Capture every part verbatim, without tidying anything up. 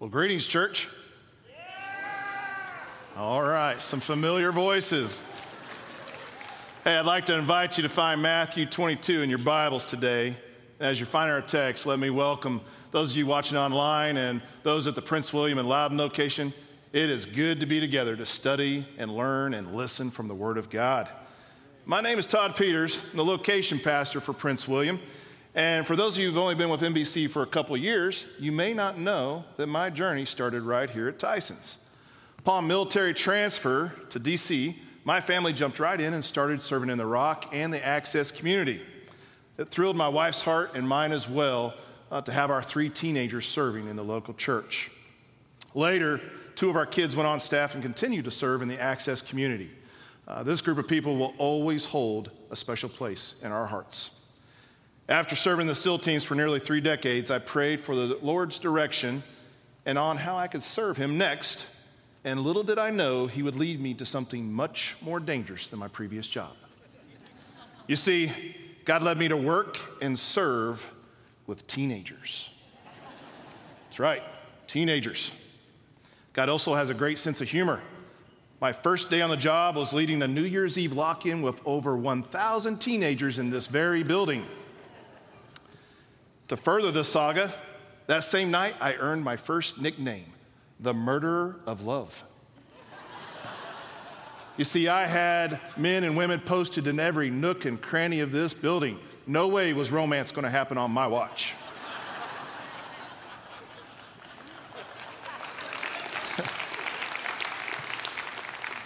Well, greetings, church. All right, some familiar voices. Hey, I'd like to invite you to find Matthew twenty-two in your Bibles today. As you find our text, let me welcome those of you watching online and those at the Prince William and Loudon location. It is good to be together to study and learn and listen from the Word of God. My name is Todd Peters. I'm the location pastor for Prince William. And for those of you who've only been with N B C for a couple of years, you may not know that my journey started right here at Tyson's. Upon military transfer to D C, my family jumped right in and started serving in the Rock and the Access community. It thrilled my wife's heart and mine as well uh, to have our three teenagers serving in the local church. Later, two of our kids went on staff and continued to serve in the Access community. Uh, this group of people will always hold a special place in our hearts. After serving the S I L teams for nearly three decades, I prayed for the Lord's direction and on how I could serve him next, and little did I know he would lead me to something much more dangerous than my previous job. You see, God led me to work and serve with teenagers. That's right, teenagers. God also has a great sense of humor. My first day on the job was leading a New Year's Eve lock-in with over one thousand teenagers in this very building. To further this saga, that same night, I earned my first nickname, the Murderer of Love. You see, I had men and women posted in every nook and cranny of this building. No way was romance going to happen on my watch.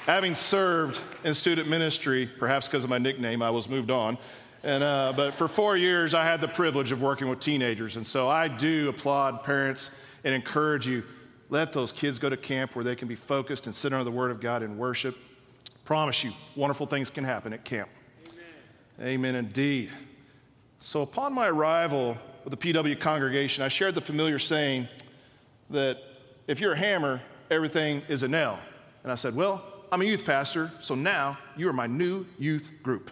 Having served in student ministry, perhaps because of my nickname, I was moved on. And, uh, but for four years, I had the privilege of working with teenagers. And so I do applaud parents and encourage you, let those kids go to camp where they can be focused and sit under the Word of God and worship. Promise you, wonderful things can happen at camp. Amen, Amen indeed. So upon my arrival with the P W congregation, I shared the familiar saying that if you're a hammer, everything is a nail. And I said, well, I'm a youth pastor, so now you are my new youth group.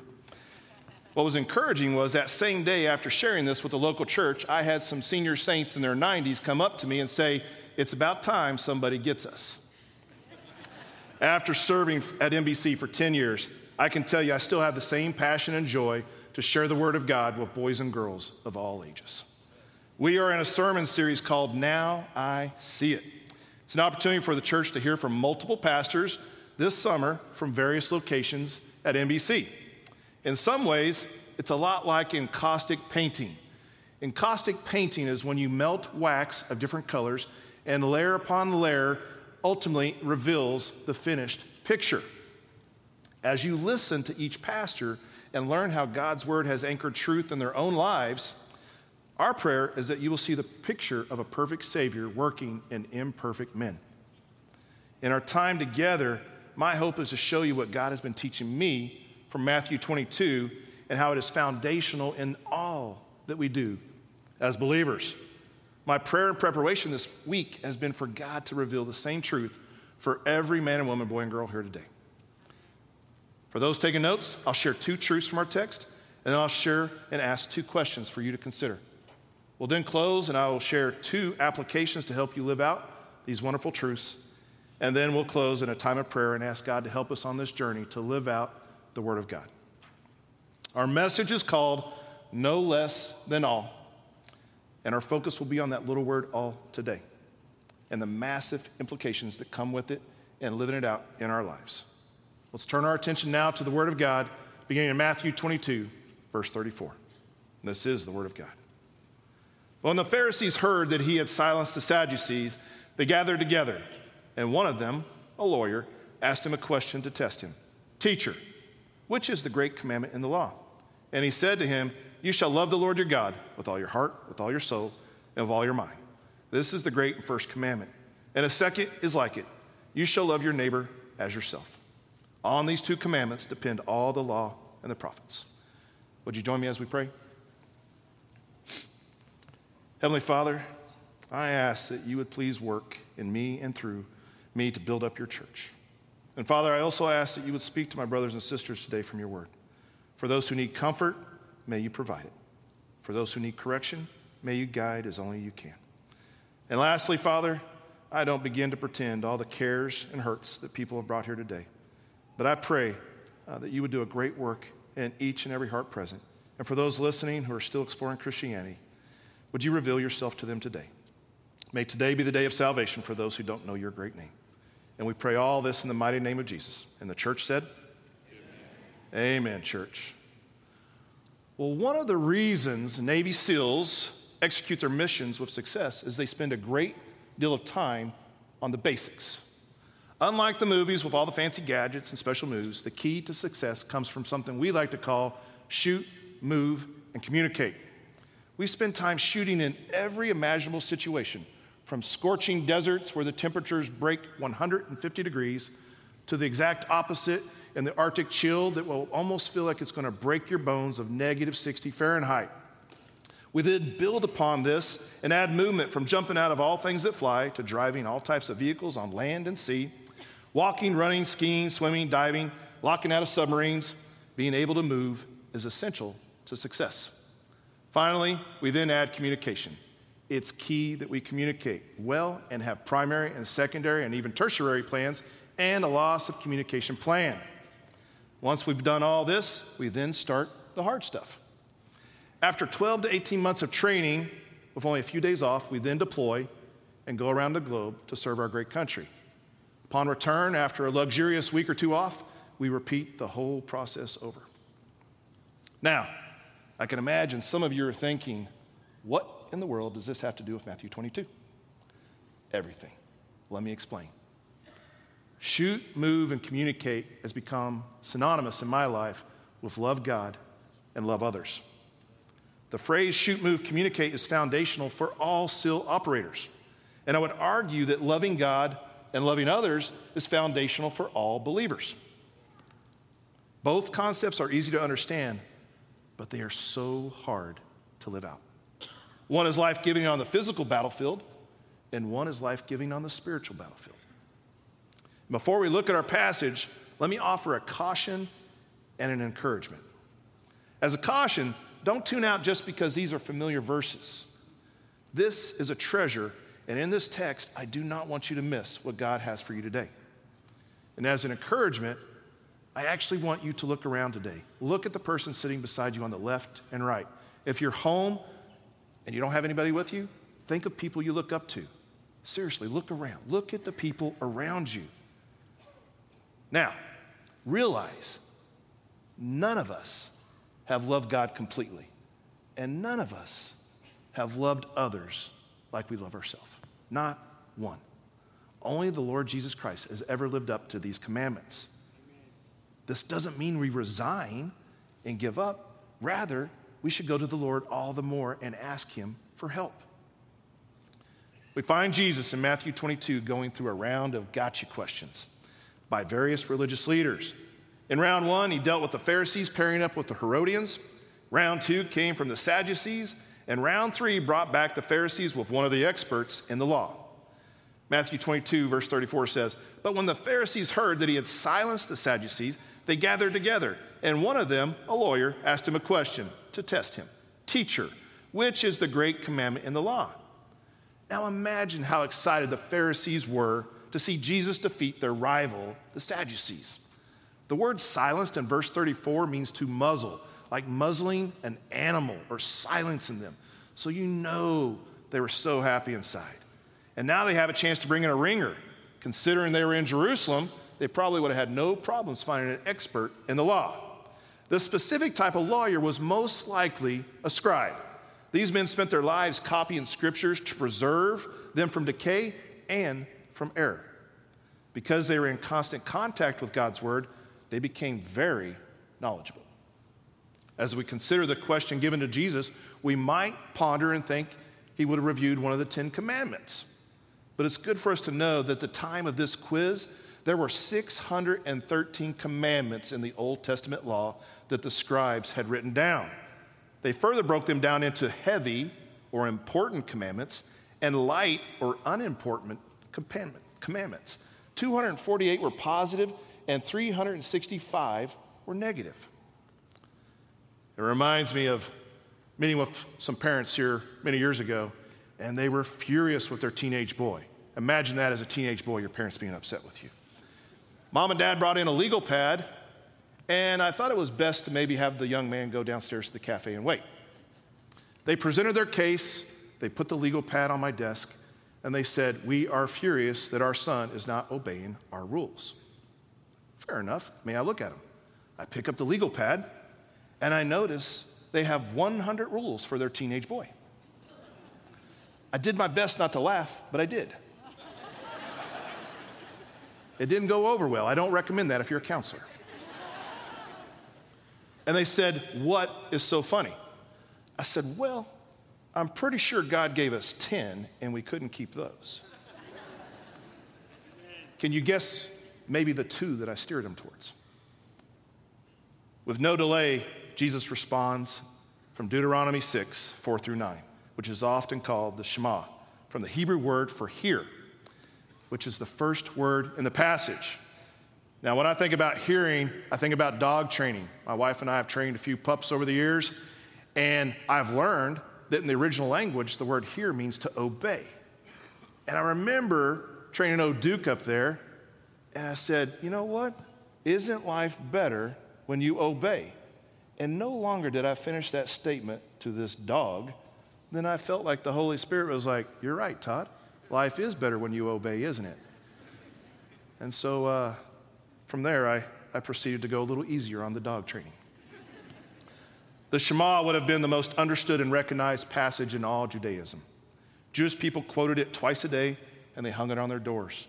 What was encouraging was that same day after sharing this with the local church, I had some senior saints in their nineties come up to me and say, it's about time somebody gets us. After serving at N B C for ten years, I can tell you I still have the same passion and joy to share the Word of God with boys and girls of all ages. We are in a sermon series called Now I See It. It's an opportunity for the church to hear from multiple pastors this summer from various locations at N B C. In some ways, it's a lot like encaustic painting. Encaustic painting is when you melt wax of different colors and layer upon layer ultimately reveals the finished picture. As you listen to each pastor and learn how God's Word has anchored truth in their own lives, our prayer is that you will see the picture of a perfect Savior working in imperfect men. In our time together, my hope is to show you what God has been teaching me from Matthew twenty-two and how it is foundational in all that we do as believers. My prayer and preparation this week has been for God to reveal the same truth for every man and woman, boy and girl here today. For those taking notes, I'll share two truths from our text, and then I'll share and ask two questions for you to consider. We'll then close, and I will share two applications to help you live out these wonderful truths, and then we'll close in a time of prayer and ask God to help us on this journey to live out the Word of God. Our message is called No Less Than All, and our focus will be on that little word all today and the massive implications that come with it and living it out in our lives. Let's turn our attention now to the Word of God, beginning in Matthew twenty-two, verse thirty-four. And this is the Word of God. When the Pharisees heard that he had silenced the Sadducees, they gathered together, and one of them, a lawyer, asked him a question to test him. Teacher, which is the great commandment in the law? And he said to him, you shall love the Lord your God with all your heart, with all your soul, and with all your mind. This is the great and first commandment. And a second is like it. You shall love your neighbor as yourself. On these two commandments depend all the law and the prophets. Would you join me as we pray? Heavenly Father, I ask that you would please work in me and through me to build up your church. And Father, I also ask that you would speak to my brothers and sisters today from your word. For those who need comfort, may you provide it. For those who need correction, may you guide as only you can. And lastly, Father, I don't begin to pretend all the cares and hurts that people have brought here today. But I pray uh, that you would do a great work in each and every heart present. And for those listening who are still exploring Christianity, would you reveal yourself to them today? May today be the day of salvation for those who don't know your great name. And we pray all this in the mighty name of Jesus. And the church said, Amen, Amen church. Well, one of the reasons Navy SEALs execute their missions with success is they spend a great deal of time on the basics. Unlike the movies with all the fancy gadgets and special moves, the key to success comes from something we like to call shoot, move, and communicate. We spend time shooting in every imaginable situation, from scorching deserts where the temperatures break one hundred fifty degrees to the exact opposite in the Arctic chill that will almost feel like it's going to break your bones of negative sixty Fahrenheit. We did build upon this and add movement, from jumping out of all things that fly to driving all types of vehicles on land and sea, walking, running, skiing, swimming, diving, locking out of submarines. Being able to move is essential to success. Finally, we then add communication. It's key that we communicate well and have primary and secondary and even tertiary plans and a loss of communication plan. Once we've done all this, we then start the hard stuff. After twelve to eighteen months of training, with only a few days off, we then deploy and go around the globe to serve our great country. Upon return, after a luxurious week or two off, we repeat the whole process over. Now, I can imagine some of you are thinking, what in the world does this have to do with Matthew twenty-two? Everything. Let me explain. Shoot, move, and communicate has become synonymous in my life with love God and love others. The phrase shoot, move, communicate is foundational for all SIL operators. And I would argue that loving God and loving others is foundational for all believers. Both concepts are easy to understand, but they are so hard to live out. One is life-giving on the physical battlefield, and one is life-giving on the spiritual battlefield. Before we look at our passage, let me offer a caution and an encouragement. As a caution, don't tune out just because these are familiar verses. This is a treasure, and in this text, I do not want you to miss what God has for you today. And as an encouragement, I actually want you to look around today. Look at the person sitting beside you on the left and right. If you're home and you don't have anybody with you, think of people you look up to. Seriously, look around. Look at the people around you. Now, realize none of us have loved God completely, and none of us have loved others like we love ourselves. Not one. Only the Lord Jesus Christ has ever lived up to these commandments. This doesn't mean we resign and give up. Rather, we should go to the Lord all the more and ask him for help. We find Jesus in Matthew twenty-two going through a round of gotcha questions by various religious leaders. In round one, he dealt with the Pharisees pairing up with the Herodians. Round two came from the Sadducees. And round three brought back the Pharisees with one of the experts in the law. Matthew twenty-two, verse thirty-four says, "But when the Pharisees heard that he had silenced the Sadducees, they gathered together. And one of them, a lawyer, asked him a question to test him. 'Teacher, which is the great commandment in the law?'" Now imagine how excited the Pharisees were to see Jesus defeat their rival, the Sadducees. The word silenced in verse thirty-four means to muzzle, like muzzling an animal or silencing them. So you know they were so happy inside. And now they have a chance to bring in a ringer. Considering they were in Jerusalem, they probably would have had no problems finding an expert in the law. The specific type of lawyer was most likely a scribe. These men spent their lives copying scriptures to preserve them from decay and from error. Because they were in constant contact with God's word, they became very knowledgeable. As we consider the question given to Jesus, we might ponder and think he would have reviewed one of the Ten Commandments. But it's good for us to know that at the time of this quiz, there were six hundred thirteen commandments in the Old Testament law that the scribes had written down. They further broke them down into heavy or important commandments and light or unimportant commandments. two hundred forty-eight were positive and three hundred sixty-five were negative. It reminds me of meeting with some parents here many years ago, and they were furious with their teenage boy. Imagine that as a teenage boy, your parents being upset with you. Mom and Dad brought in a legal pad, and I thought it was best to maybe have the young man go downstairs to the cafe and wait. They presented their case, they put the legal pad on my desk, and they said, "We are furious that our son is not obeying our rules." Fair enough. May I look at him? I pick up the legal pad, and I notice they have one hundred rules for their teenage boy. I did my best not to laugh, but I did. It didn't go over well. I don't recommend that if you're a counselor. And they said, "What is so funny?" I said, "Well, I'm pretty sure God gave us ten, and we couldn't keep those." Can you guess maybe the two that I steered him towards? With no delay, Jesus responds from Deuteronomy six, four through nine, which is often called the Shema, from the Hebrew word for hear, which is the first word in the passage. Now, when I think about hearing, I think about dog training. My wife and I have trained a few pups over the years, and I've learned that in the original language, the word hear means to obey. And I remember training old Duke up there, and I said, "You know what? Isn't life better when you obey?" And no longer did I finish that statement to this dog than I felt like the Holy Spirit was like, "You're right, Todd. Life is better when you obey, isn't it?" And so uh, from there, I, I proceeded to go a little easier on the dog training. The Shema would have been the most understood and recognized passage in all Judaism. Jewish people quoted it twice a day, and they hung it on their doors.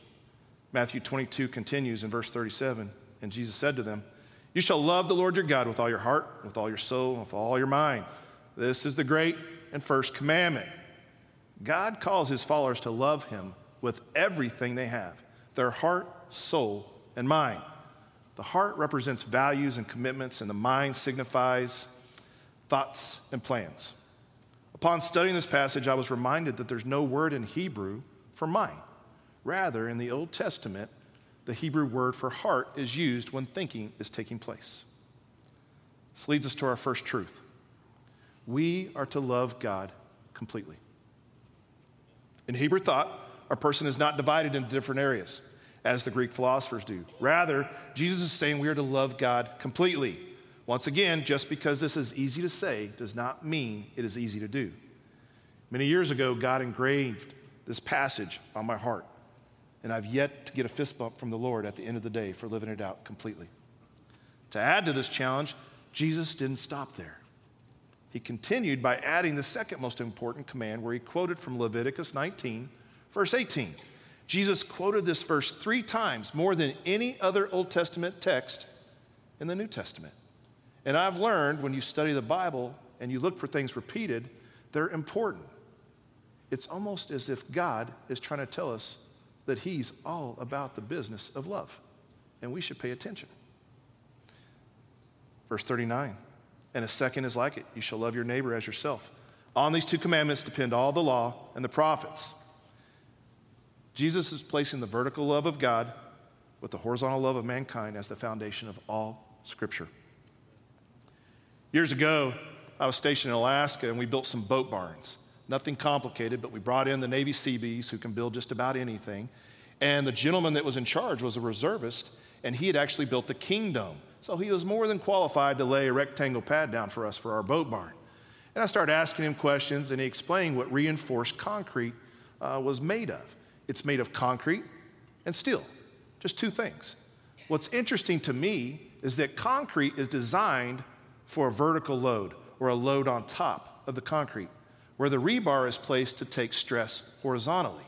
Matthew twenty-two continues in verse thirty-seven, and Jesus said to them, "You shall love the Lord your God with all your heart, with all your soul, with all your mind. This is the great and first commandment." God calls his followers to love him with everything they have, their heart, soul, and mind. The heart represents values and commitments, and the mind signifies thoughts and plans. Upon studying this passage, I was reminded that there's no word in Hebrew for mind. Rather, in the Old Testament, the Hebrew word for heart is used when thinking is taking place. This leads us to our first truth. We are to love God completely. In Hebrew thought, a person is not divided into different areas, as the Greek philosophers do. Rather, Jesus is saying we are to love God completely. Once again, just because this is easy to say does not mean it is easy to do. Many years ago, God engraved this passage on my heart, and I've yet to get a fist bump from the Lord at the end of the day for living it out completely. To add to this challenge, Jesus didn't stop there. He continued by adding the second most important command, where he quoted from Leviticus nineteen, verse eighteen. Jesus quoted this verse three times more than any other Old Testament text in the New Testament. And I've learned when you study the Bible and you look for things repeated, they're important. It's almost as if God is trying to tell us that he's all about the business of love, and we should pay attention. Verse thirty-nine, "And a second is like it. You shall love your neighbor as yourself. On these two commandments depend all the law and the prophets." Jesus is placing the vertical love of God with the horizontal love of mankind as the foundation of all Scripture. Years ago, I was stationed in Alaska, and we built some boat barns. Nothing complicated, but we brought in the Navy Seabees, who can build just about anything. And the gentleman that was in charge was a reservist, and he had actually built the King Dome. So he was more than qualified to lay a rectangle pad down for us for our boat barn. And I started asking him questions, and he explained what reinforced concrete uh, was made of. It's made of concrete and steel, just two things. What's interesting to me is that concrete is designed for a vertical load, or a load on top of the concrete, where the rebar is placed to take stress horizontally.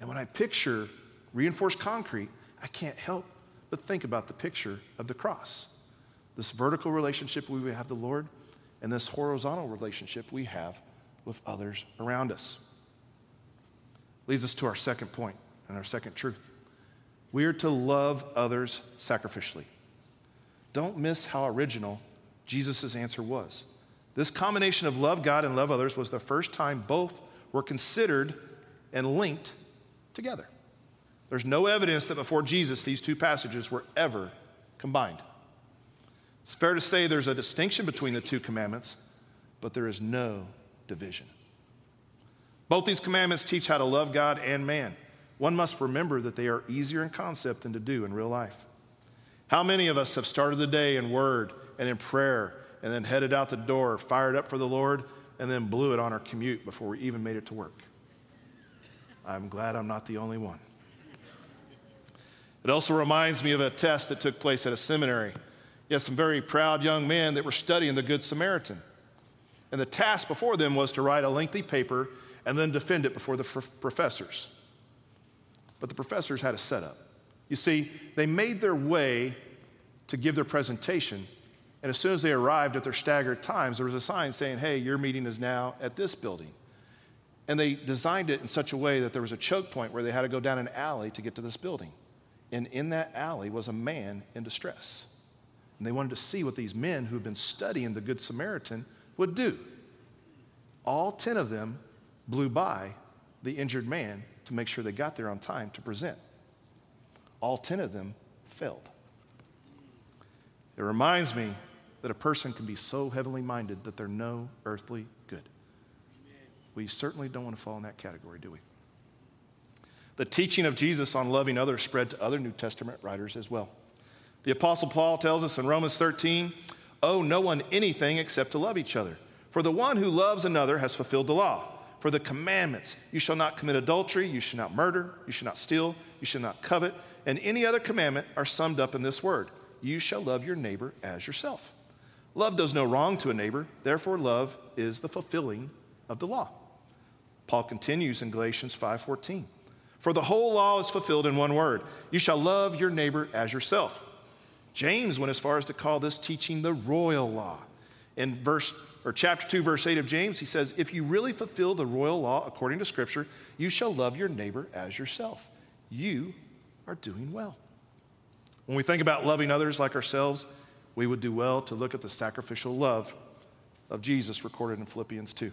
And when I picture reinforced concrete, I can't help but think about the picture of the cross, this vertical relationship we have with the Lord and this horizontal relationship we have with others around us. Leads us to our second point and our second truth. We are to love others sacrificially. Don't miss how original Jesus' answer was. This combination of love God and love others was the first time both were considered and linked together. There's no evidence that before Jesus, these two passages were ever combined. It's fair to say there's a distinction between the two commandments, but there is no division. Both these commandments teach how to love God and man. One must remember that they are easier in concept than to do in real life. How many of us have started the day in word and in prayer and then headed out the door, fired up for the Lord, and then blew it on our commute before we even made it to work? I'm glad I'm not the only one. It also reminds me of a test that took place at a seminary. You had some very proud young men that were studying the Good Samaritan. And the task before them was to write a lengthy paper and then defend it before the professors. But the professors had a setup. You see, they made their way to give their presentation, and as soon as they arrived at their staggered times, there was a sign saying, hey, your meeting is now at this building. And they designed it in such a way that there was a choke point where they had to go down an alley to get to this building. And in that alley was a man in distress. And they wanted to see what these men who had been studying the Good Samaritan would do. All ten of them blew by the injured man to make sure they got there on time to present. All ten of them failed. It reminds me that a person can be so heavenly minded that they're no earthly good. Amen. We certainly don't want to fall in that category, do we? The teaching of Jesus on loving others spread to other New Testament writers as well. The Apostle Paul tells us in Romans thirteen, owe no one anything except to love each other. For the one who loves another has fulfilled the law. For the commandments, you shall not commit adultery, you shall not murder, you shall not steal, you shall not covet, and any other commandment are summed up in this word. You shall love your neighbor as yourself. Love does no wrong to a neighbor, therefore love is the fulfilling of the law. Paul continues in Galatians five fourteen. For the whole law is fulfilled in one word. You shall love your neighbor as yourself. James went as far as to call this teaching the royal law. In verse or chapter two, verse eight of James, he says, if you really fulfill the royal law according to Scripture, you shall love your neighbor as yourself. You are doing well. When we think about loving others like ourselves, we would do well to look at the sacrificial love of Jesus recorded in Philippians two.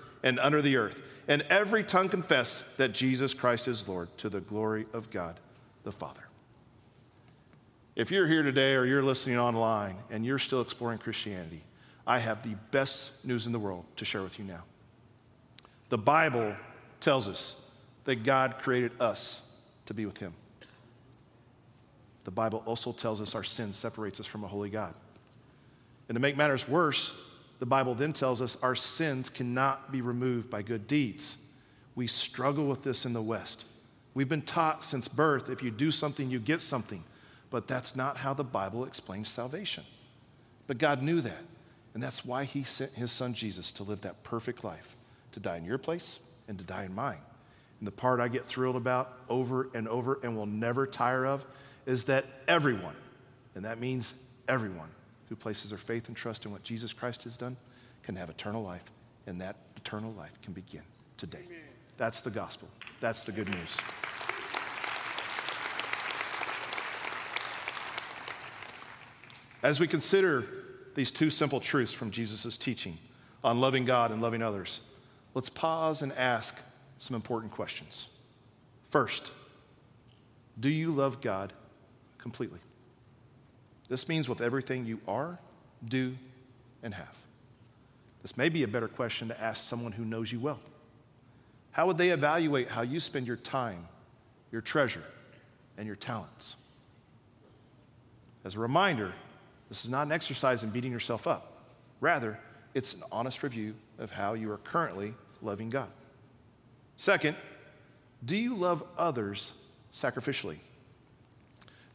and under the earth, and every tongue confess that Jesus Christ is Lord, to the glory of God the Father. If you're here today or you're listening online and you're still exploring Christianity, I have the best news in the world to share with you now. The Bible tells us that God created us to be with him. The Bible also tells us our sin separates us from a holy God. And to make matters worse, the Bible then tells us our sins cannot be removed by good deeds. We struggle with this in the West. We've been taught since birth, if you do something, you get something. But that's not how the Bible explains salvation. But God knew that, and that's why he sent his son Jesus to live that perfect life, to die in your place and to die in mine. And the part I get thrilled about over and over and will never tire of is that everyone, and that means everyone, who places their faith and trust in what Jesus Christ has done can have eternal life, and that eternal life can begin today. Amen. That's the gospel. That's the good news. As we consider these two simple truths from Jesus' teaching on loving God and loving others, let's pause and ask some important questions. First, do you love God completely? This means with everything you are, do, and have. This may be a better question to ask someone who knows you well. How would they evaluate how you spend your time, your treasure, and your talents? As a reminder, this is not an exercise in beating yourself up. Rather, it's an honest review of how you are currently loving God. Second, do you love others sacrificially?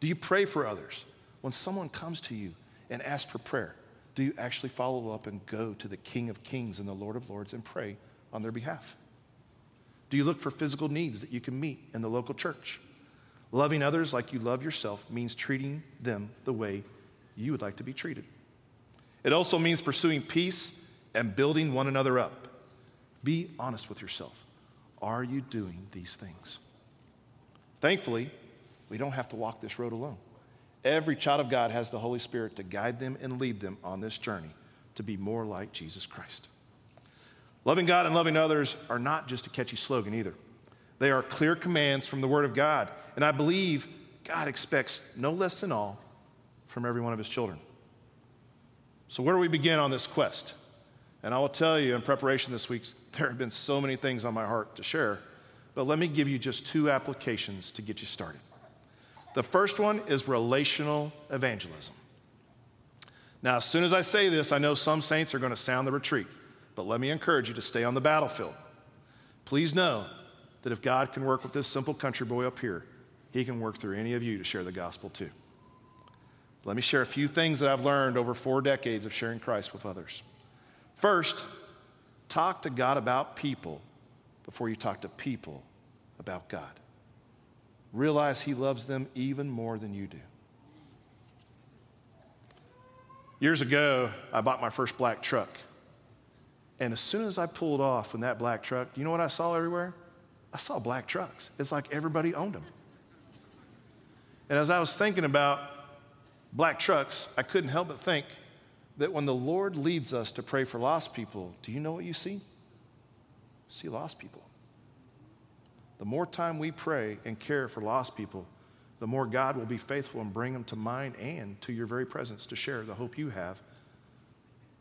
Do you pray for others? When someone comes to you and asks for prayer, do you actually follow up and go to the King of Kings and the Lord of Lords and pray on their behalf? Do you look for physical needs that you can meet in the local church? Loving others like you love yourself means treating them the way you would like to be treated. It also means pursuing peace and building one another up. Be honest with yourself. Are you doing these things? Thankfully, we don't have to walk this road alone. Every child of God has the Holy Spirit to guide them and lead them on this journey to be more like Jesus Christ. Loving God and loving others are not just a catchy slogan either. They are clear commands from the Word of God, and I believe God expects no less than all from every one of his children. So where do we begin on this quest? And I will tell you, in preparation this week, there have been so many things on my heart to share, but let me give you just two applications to get you started. The first one is relational evangelism. Now, as soon as I say this, I know some saints are going to sound the retreat, but let me encourage you to stay on the battlefield. Please know that if God can work with this simple country boy up here, he can work through any of you to share the gospel too. Let me share a few things that I've learned over four decades of sharing Christ with others. First, talk to God about people before you talk to people about God. Realize he loves them even more than you do. Years ago, I bought my first black truck. And as soon as I pulled off in that black truck, you know what I saw everywhere? I saw black trucks. It's like everybody owned them. And as I was thinking about black trucks, I couldn't help but think that when the Lord leads us to pray for lost people, do you know what you see? You see lost people. The more time we pray and care for lost people, the more God will be faithful and bring them to mind and to your very presence to share the hope you have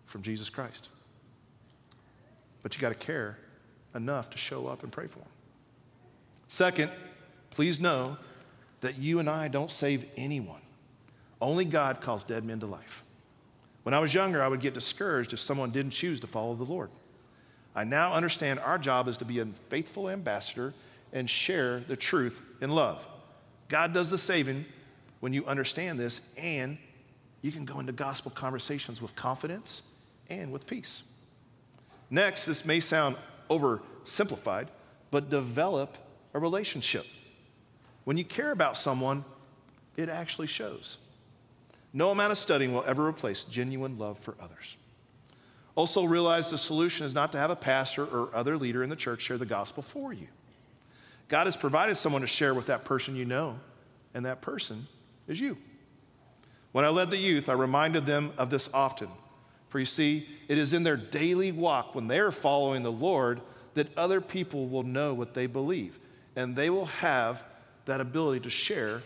from Jesus Christ. But you got to care enough to show up and pray for them. Second, please know that you and I don't save anyone. Only God calls dead men to life. When I was younger, I would get discouraged if someone didn't choose to follow the Lord. I now understand our job is to be a faithful ambassador and share the truth in love. God does the saving when you understand this, and you can go into gospel conversations with confidence and with peace. Next, this may sound oversimplified, but develop a relationship. When you care about someone, it actually shows. No amount of studying will ever replace genuine love for others. Also realize the solution is not to have a pastor or other leader in the church share the gospel for you. God has provided someone to share with that person you know, and that person is you. When I led the youth, I reminded them of this often. For you see, it is in their daily walk when they are following the Lord that other people will know what they believe, and they will have that ability to share,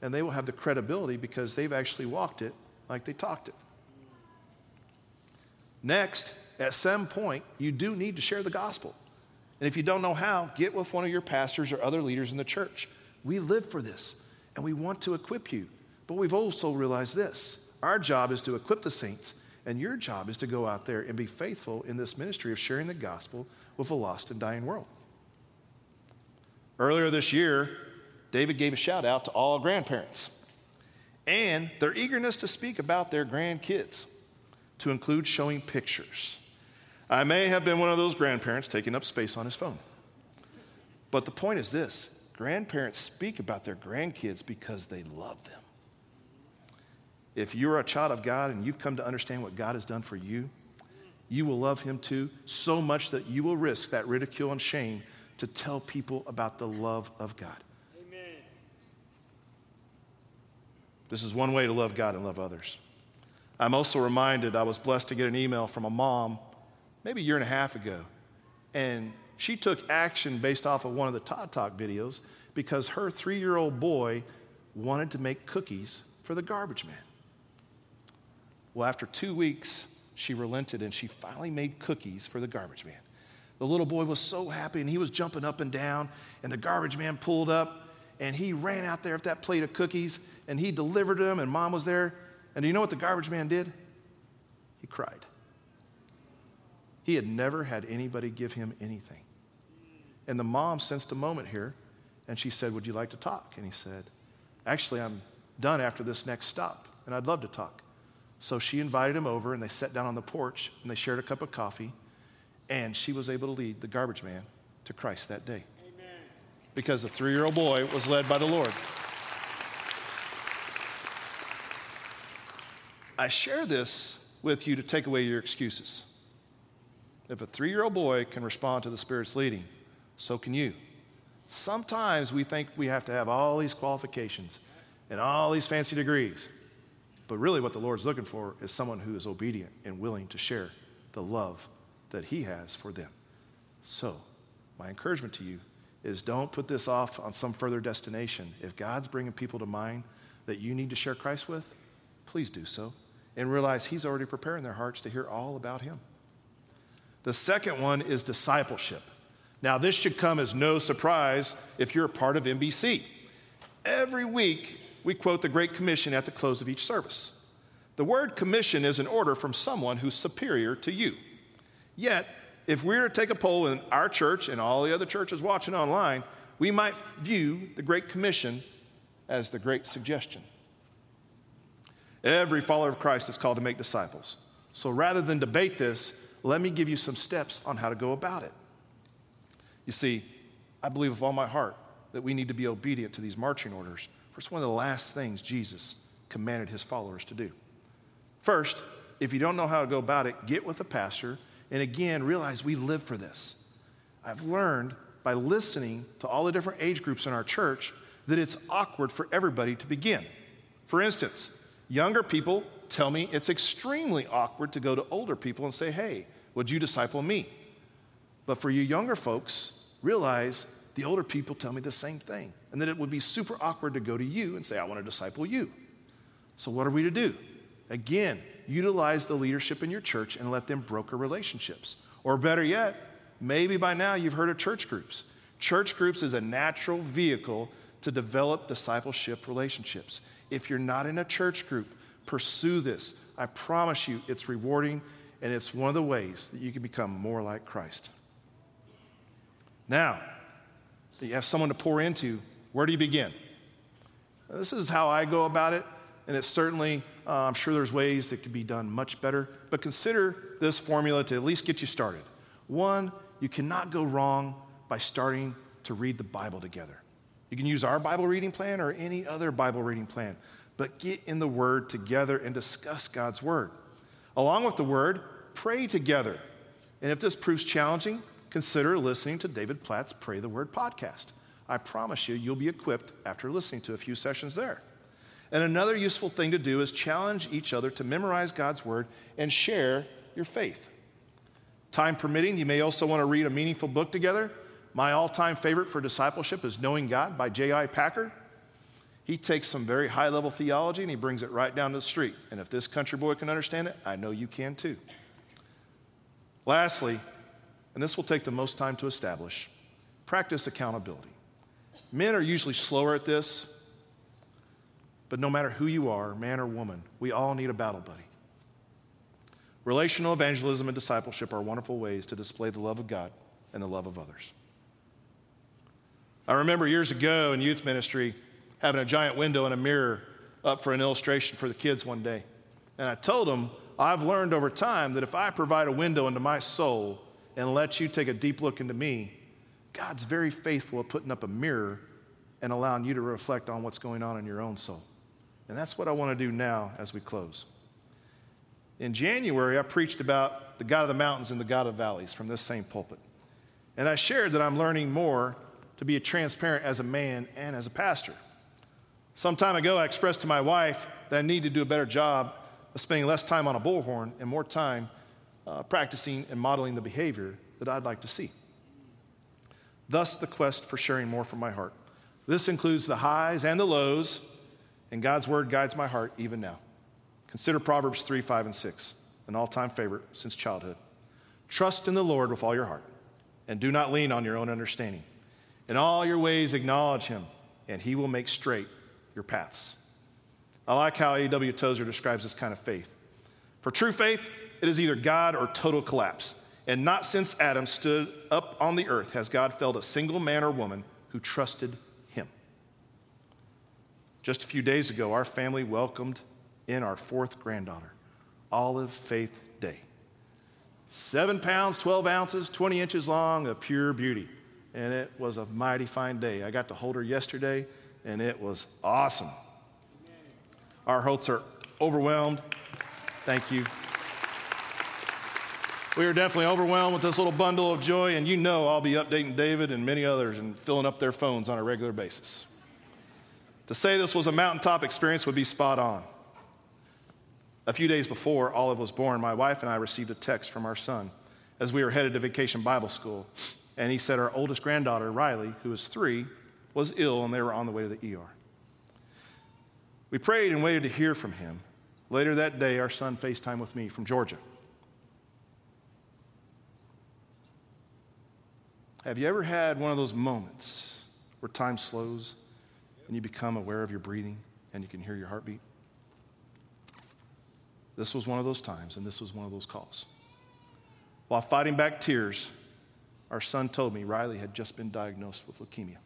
and they will have the credibility because they've actually walked it like they talked it. Next, at some point, you do need to share the gospel. And if you don't know how, get with one of your pastors or other leaders in the church. We live for this, and we want to equip you. But we've also realized this. Our job is to equip the saints, and your job is to go out there and be faithful in this ministry of sharing the gospel with a lost and dying world. Earlier this year, David gave a shout out to all grandparents and their eagerness to speak about their grandkids, to include showing pictures. I may have been one of those grandparents taking up space on his phone. But the point is this, grandparents speak about their grandkids because they love them. If you're a child of God and you've come to understand what God has done for you, you will love him too, so much that you will risk that ridicule and shame to tell people about the love of God. Amen. This is one way to love God and love others. I'm also reminded, I was blessed to get an email from a mom maybe a year and a half ago, and she took action based off of one of the Todd Talk videos because her three-year-old boy wanted to make cookies for the garbage man. Well, after two weeks, she relented, and she finally made cookies for the garbage man. The little boy was so happy, and he was jumping up and down, and the garbage man pulled up, and he ran out there with that plate of cookies, and he delivered them, and Mom was there. And do you know what the garbage man did? He cried. He had never had anybody give him anything. And the mom sensed a moment here, and she said, "Would you like to talk?" And he said, "Actually, I'm done after this next stop, and I'd love to talk." So she invited him over, and they sat down on the porch, and they shared a cup of coffee, and she was able to lead the garbage man to Christ that day. Amen. Because the three-year-old boy was led by the Lord. I share this with you to take away your excuses. If a three-year-old boy can respond to the Spirit's leading, so can you. Sometimes we think we have to have all these qualifications and all these fancy degrees. But really what the Lord's looking for is someone who is obedient and willing to share the love that he has for them. So my encouragement to you is don't put this off on some further destination. If God's bringing people to mind that you need to share Christ with, please do so. And realize he's already preparing their hearts to hear all about him. The second one is discipleship. Now, this should come as no surprise if you're a part of N B C. Every week, we quote the Great Commission at the close of each service. The word commission is an order from someone who's superior to you. Yet, if we were to take a poll in our church and all the other churches watching online, we might view the Great Commission as the great suggestion. Every follower of Christ is called to make disciples. So rather than debate this, let me give you some steps on how to go about it. You see, I believe with all my heart that we need to be obedient to these marching orders, for it's one of the last things Jesus commanded his followers to do. First, if you don't know how to go about it, get with a pastor, and again, realize we live for this. I've learned by listening to all the different age groups in our church that it's awkward for everybody to begin. For instance, younger people tell me it's extremely awkward to go to older people and say, hey, would you disciple me? But for you younger folks, realize the older people tell me the same thing, and that it would be super awkward to go to you and say, I want to disciple you. So what are we to do? Again, utilize the leadership in your church and let them broker relationships. Or better yet, maybe by now you've heard of church groups. Church groups is a natural vehicle to develop discipleship relationships. If you're not in a church group, pursue this. I promise you it's rewarding, and it's one of the ways that you can become more like Christ. Now that you have someone to pour into, where do you begin? This is how I go about it, and it's certainly, uh, I'm sure there's ways that could be done much better, but consider this formula to at least get you started. One, you cannot go wrong by starting to read the Bible together. You can use our Bible reading plan or any other Bible reading plan, but get in the Word together and discuss God's Word. Along with the Word, pray together. And if this proves challenging, consider listening to David Platt's Pray the Word podcast. I promise you, you'll be equipped after listening to a few sessions there. And another useful thing to do is challenge each other to memorize God's Word and share your faith. Time permitting, you may also want to read a meaningful book together. My all-time favorite for discipleship is Knowing God by J I Packer. He takes some very high-level theology and he brings it right down to the street. And if this country boy can understand it, I know you can too. Lastly, and this will take the most time to establish, practice accountability. Men are usually slower at this, but no matter who you are, man or woman, we all need a battle buddy. Relational evangelism and discipleship are wonderful ways to display the love of God and the love of others. I remember years ago in youth ministry having a giant window and a mirror up for an illustration for the kids one day. And I told them, I've learned over time that if I provide a window into my soul and let you take a deep look into me, God's very faithful at putting up a mirror and allowing you to reflect on what's going on in your own soul. And that's what I want to do now as we close. In January, I preached about the God of the mountains and the God of valleys from this same pulpit. And I shared that I'm learning more to be transparent as a man and as a pastor. Some time ago, I expressed to my wife that I need to do a better job of spending less time on a bullhorn and more time uh, practicing and modeling the behavior that I'd like to see. Thus, the quest for sharing more from my heart. This includes the highs and the lows, and God's word guides my heart even now. Consider Proverbs three, five, and six, an all-time favorite since childhood. Trust in the Lord with all your heart, and do not lean on your own understanding. In all your ways acknowledge him, and he will make straight your paths. I like how A W Tozer describes this kind of faith. For true faith, it is either God or total collapse. And not since Adam stood up on the earth has God failed a single man or woman who trusted him. Just a few days ago, our family welcomed in our fourth granddaughter, Olive Faith Day. Seven pounds, twelve ounces, twenty inches long of pure beauty. And it was a mighty fine day. I got to hold her yesterday, and it was awesome. Our hearts are overwhelmed. Thank you. We were definitely overwhelmed with this little bundle of joy, and you know I'll be updating David and many others and filling up their phones on a regular basis. To say this was a mountaintop experience would be spot on. A few days before Olive was born, my wife and I received a text from our son as we were headed to Vacation Bible School, and he said our oldest granddaughter, Riley, who is three, was ill, and they were on the way to the E R. We prayed and waited to hear from him. Later that day, our son FaceTimed with me from Georgia. Have you ever had one of those moments where time slows and you become aware of your breathing and you can hear your heartbeat? This was one of those times, and this was one of those calls. While fighting back tears, our son told me Riley had just been diagnosed with leukemia.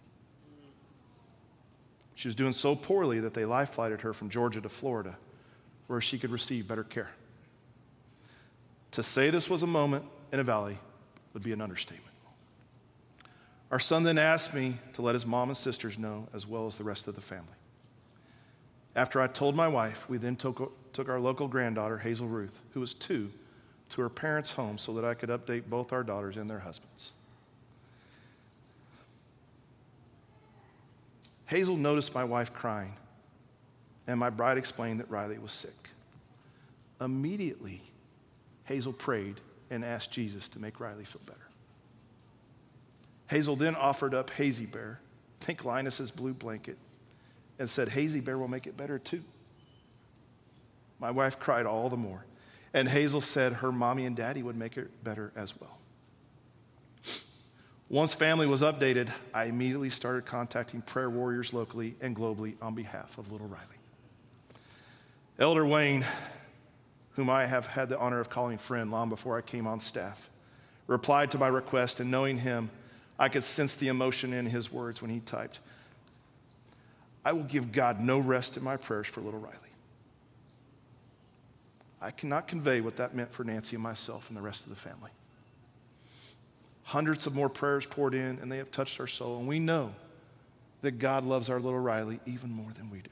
She was doing so poorly that they life-flighted her from Georgia to Florida, where she could receive better care. To say this was a moment in a valley would be an understatement. Our son then asked me to let his mom and sisters know, as well as the rest of the family. After I told my wife, we then took, took our local granddaughter, Hazel Ruth, who was two, to her parents' home so that I could update both our daughters and their husbands. Hazel noticed my wife crying, and my bride explained that Riley was sick. Immediately, Hazel prayed and asked Jesus to make Riley feel better. Hazel then offered up Hazy Bear, think Linus's blue blanket, and said, Hazy Bear will make it better too. My wife cried all the more, and Hazel said her mommy and daddy would make it better as well. Once family was updated, I immediately started contacting prayer warriors locally and globally on behalf of little Riley. Elder Wayne, whom I have had the honor of calling friend long before I came on staff, replied to my request, and knowing him, I could sense the emotion in his words when he typed, I will give God no rest in my prayers for little Riley. I cannot convey what that meant for Nancy and myself and the rest of the family. Hundreds of more prayers poured in, and they have touched our soul, and we know that God loves our little Riley even more than we do.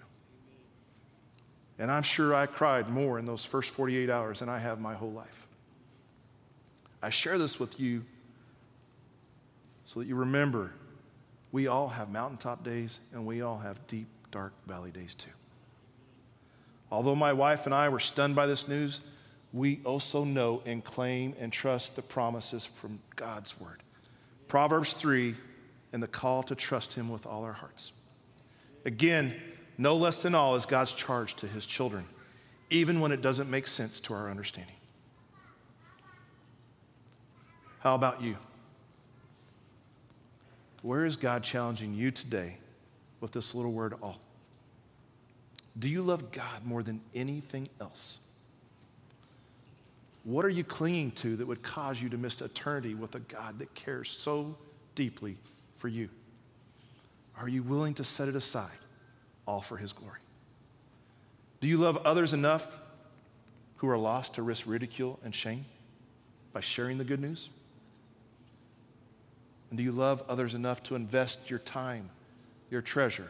And I'm sure I cried more in those first forty-eight hours than I have my whole life. I share this with you so that you remember we all have mountaintop days, and we all have deep, dark valley days too. Although my wife and I were stunned by this news, we also know and claim and trust the promises from God's word. Proverbs three and the call to trust him with all our hearts. Again, no less than all is God's charge to his children, even when it doesn't make sense to our understanding. How about you? Where is God challenging you today with this little word all? Do you love God more than anything else? What are you clinging to that would cause you to miss eternity with a God that cares so deeply for you? Are you willing to set it aside, all for his glory? Do you love others enough who are lost to risk ridicule and shame by sharing the good news? And do you love others enough to invest your time, your treasure,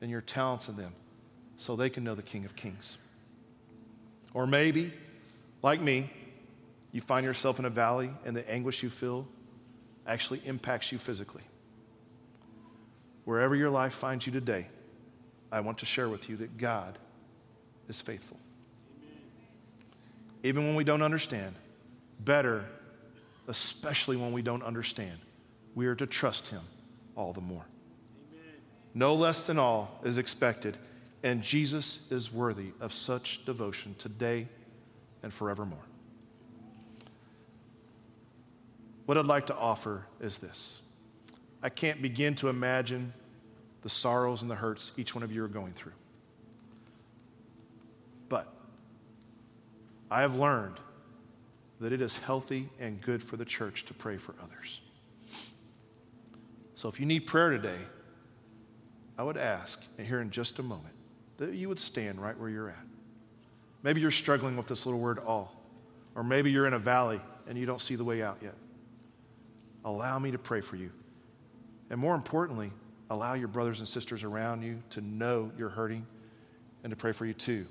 and your talents in them so they can know the King of Kings? Or maybe, like me, you find yourself in a valley, and the anguish you feel actually impacts you physically. Wherever your life finds you today, I want to share with you that God is faithful. Amen. Even when we don't understand, better, especially when we don't understand, we are to trust him all the more. Amen. No less than all is expected, and Jesus is worthy of such devotion today and forevermore. What I'd like to offer is this. I can't begin to imagine the sorrows and the hurts each one of you are going through. But I have learned that it is healthy and good for the church to pray for others. So if you need prayer today, I would ask, and here in just a moment, that you would stand right where you're at. Maybe you're struggling with this little word all, or maybe you're in a valley and you don't see the way out yet. Allow me to pray for you. And more importantly, allow your brothers and sisters around you to know you're hurting and to pray for you too.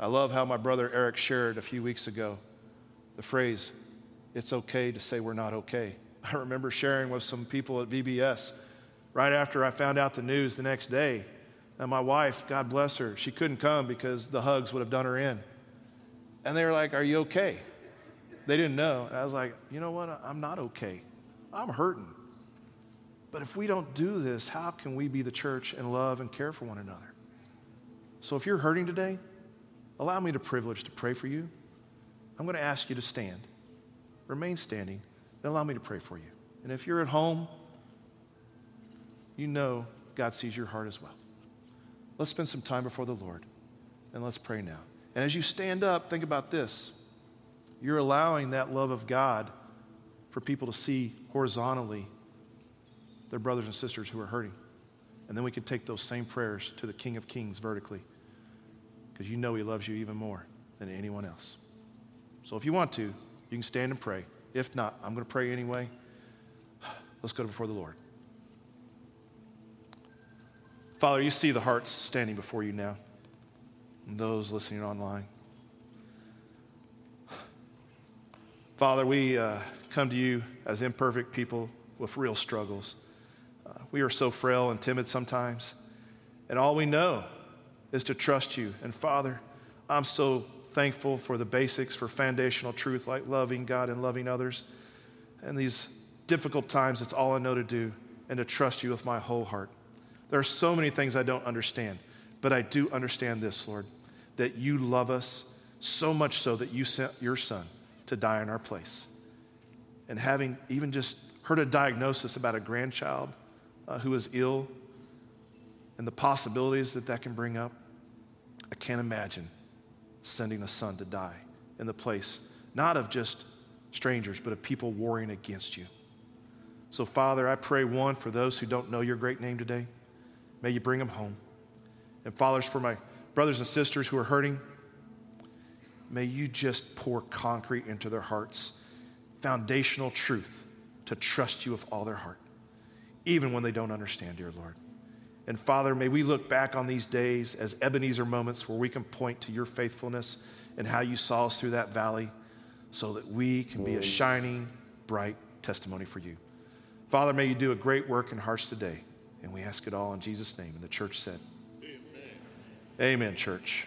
I love how my brother Eric shared a few weeks ago the phrase, it's okay to say we're not okay. I remember sharing with some people at V B S right after I found out the news the next day. And my wife, God bless her, she couldn't come because the hugs would have done her in. And they were like, are you okay? They didn't know. And I was like, you know what? I'm not okay. I'm hurting. But if we don't do this, how can we be the church and love and care for one another? So if you're hurting today, allow me the privilege to pray for you. I'm going to ask you to stand. Remain standing. And allow me to pray for you. And if you're at home, you know God sees your heart as well. Let's spend some time before the Lord, and let's pray now. And as you stand up, think about this. You're allowing that love of God for people to see horizontally their brothers and sisters who are hurting. And then we can take those same prayers to the King of Kings vertically, because you know he loves you even more than anyone else. So if you want to, you can stand and pray. If not, I'm going to pray anyway. Let's go before the Lord. Father, you see the hearts standing before you now, and those listening online. Father, we uh, come to you as imperfect people with real struggles. Uh, we are so frail and timid sometimes, and all we know is to trust you. And Father, I'm so thankful for the basics, for foundational truth like loving God and loving others. And these difficult times, it's all I know to do, and to trust you with my whole heart. There are so many things I don't understand, but I do understand this, Lord, that you love us so much so that you sent your son to die in our place. And having even just heard a diagnosis about a grandchild uh, who is ill and the possibilities that that can bring up, I can't imagine sending a son to die in the place, not of just strangers, but of people warring against you. So, Father, I pray, one, for those who don't know your great name today. May you bring them home. And fathers, for my brothers and sisters who are hurting, may you just pour concrete into their hearts, foundational truth to trust you with all their heart, even when they don't understand, dear Lord. And Father, may we look back on these days as Ebenezer moments where we can point to your faithfulness and how you saw us through that valley so that we can be a shining, bright testimony for you. Father, may you do a great work in hearts today. And we ask it all in Jesus' name. And the church said, amen. Amen, church.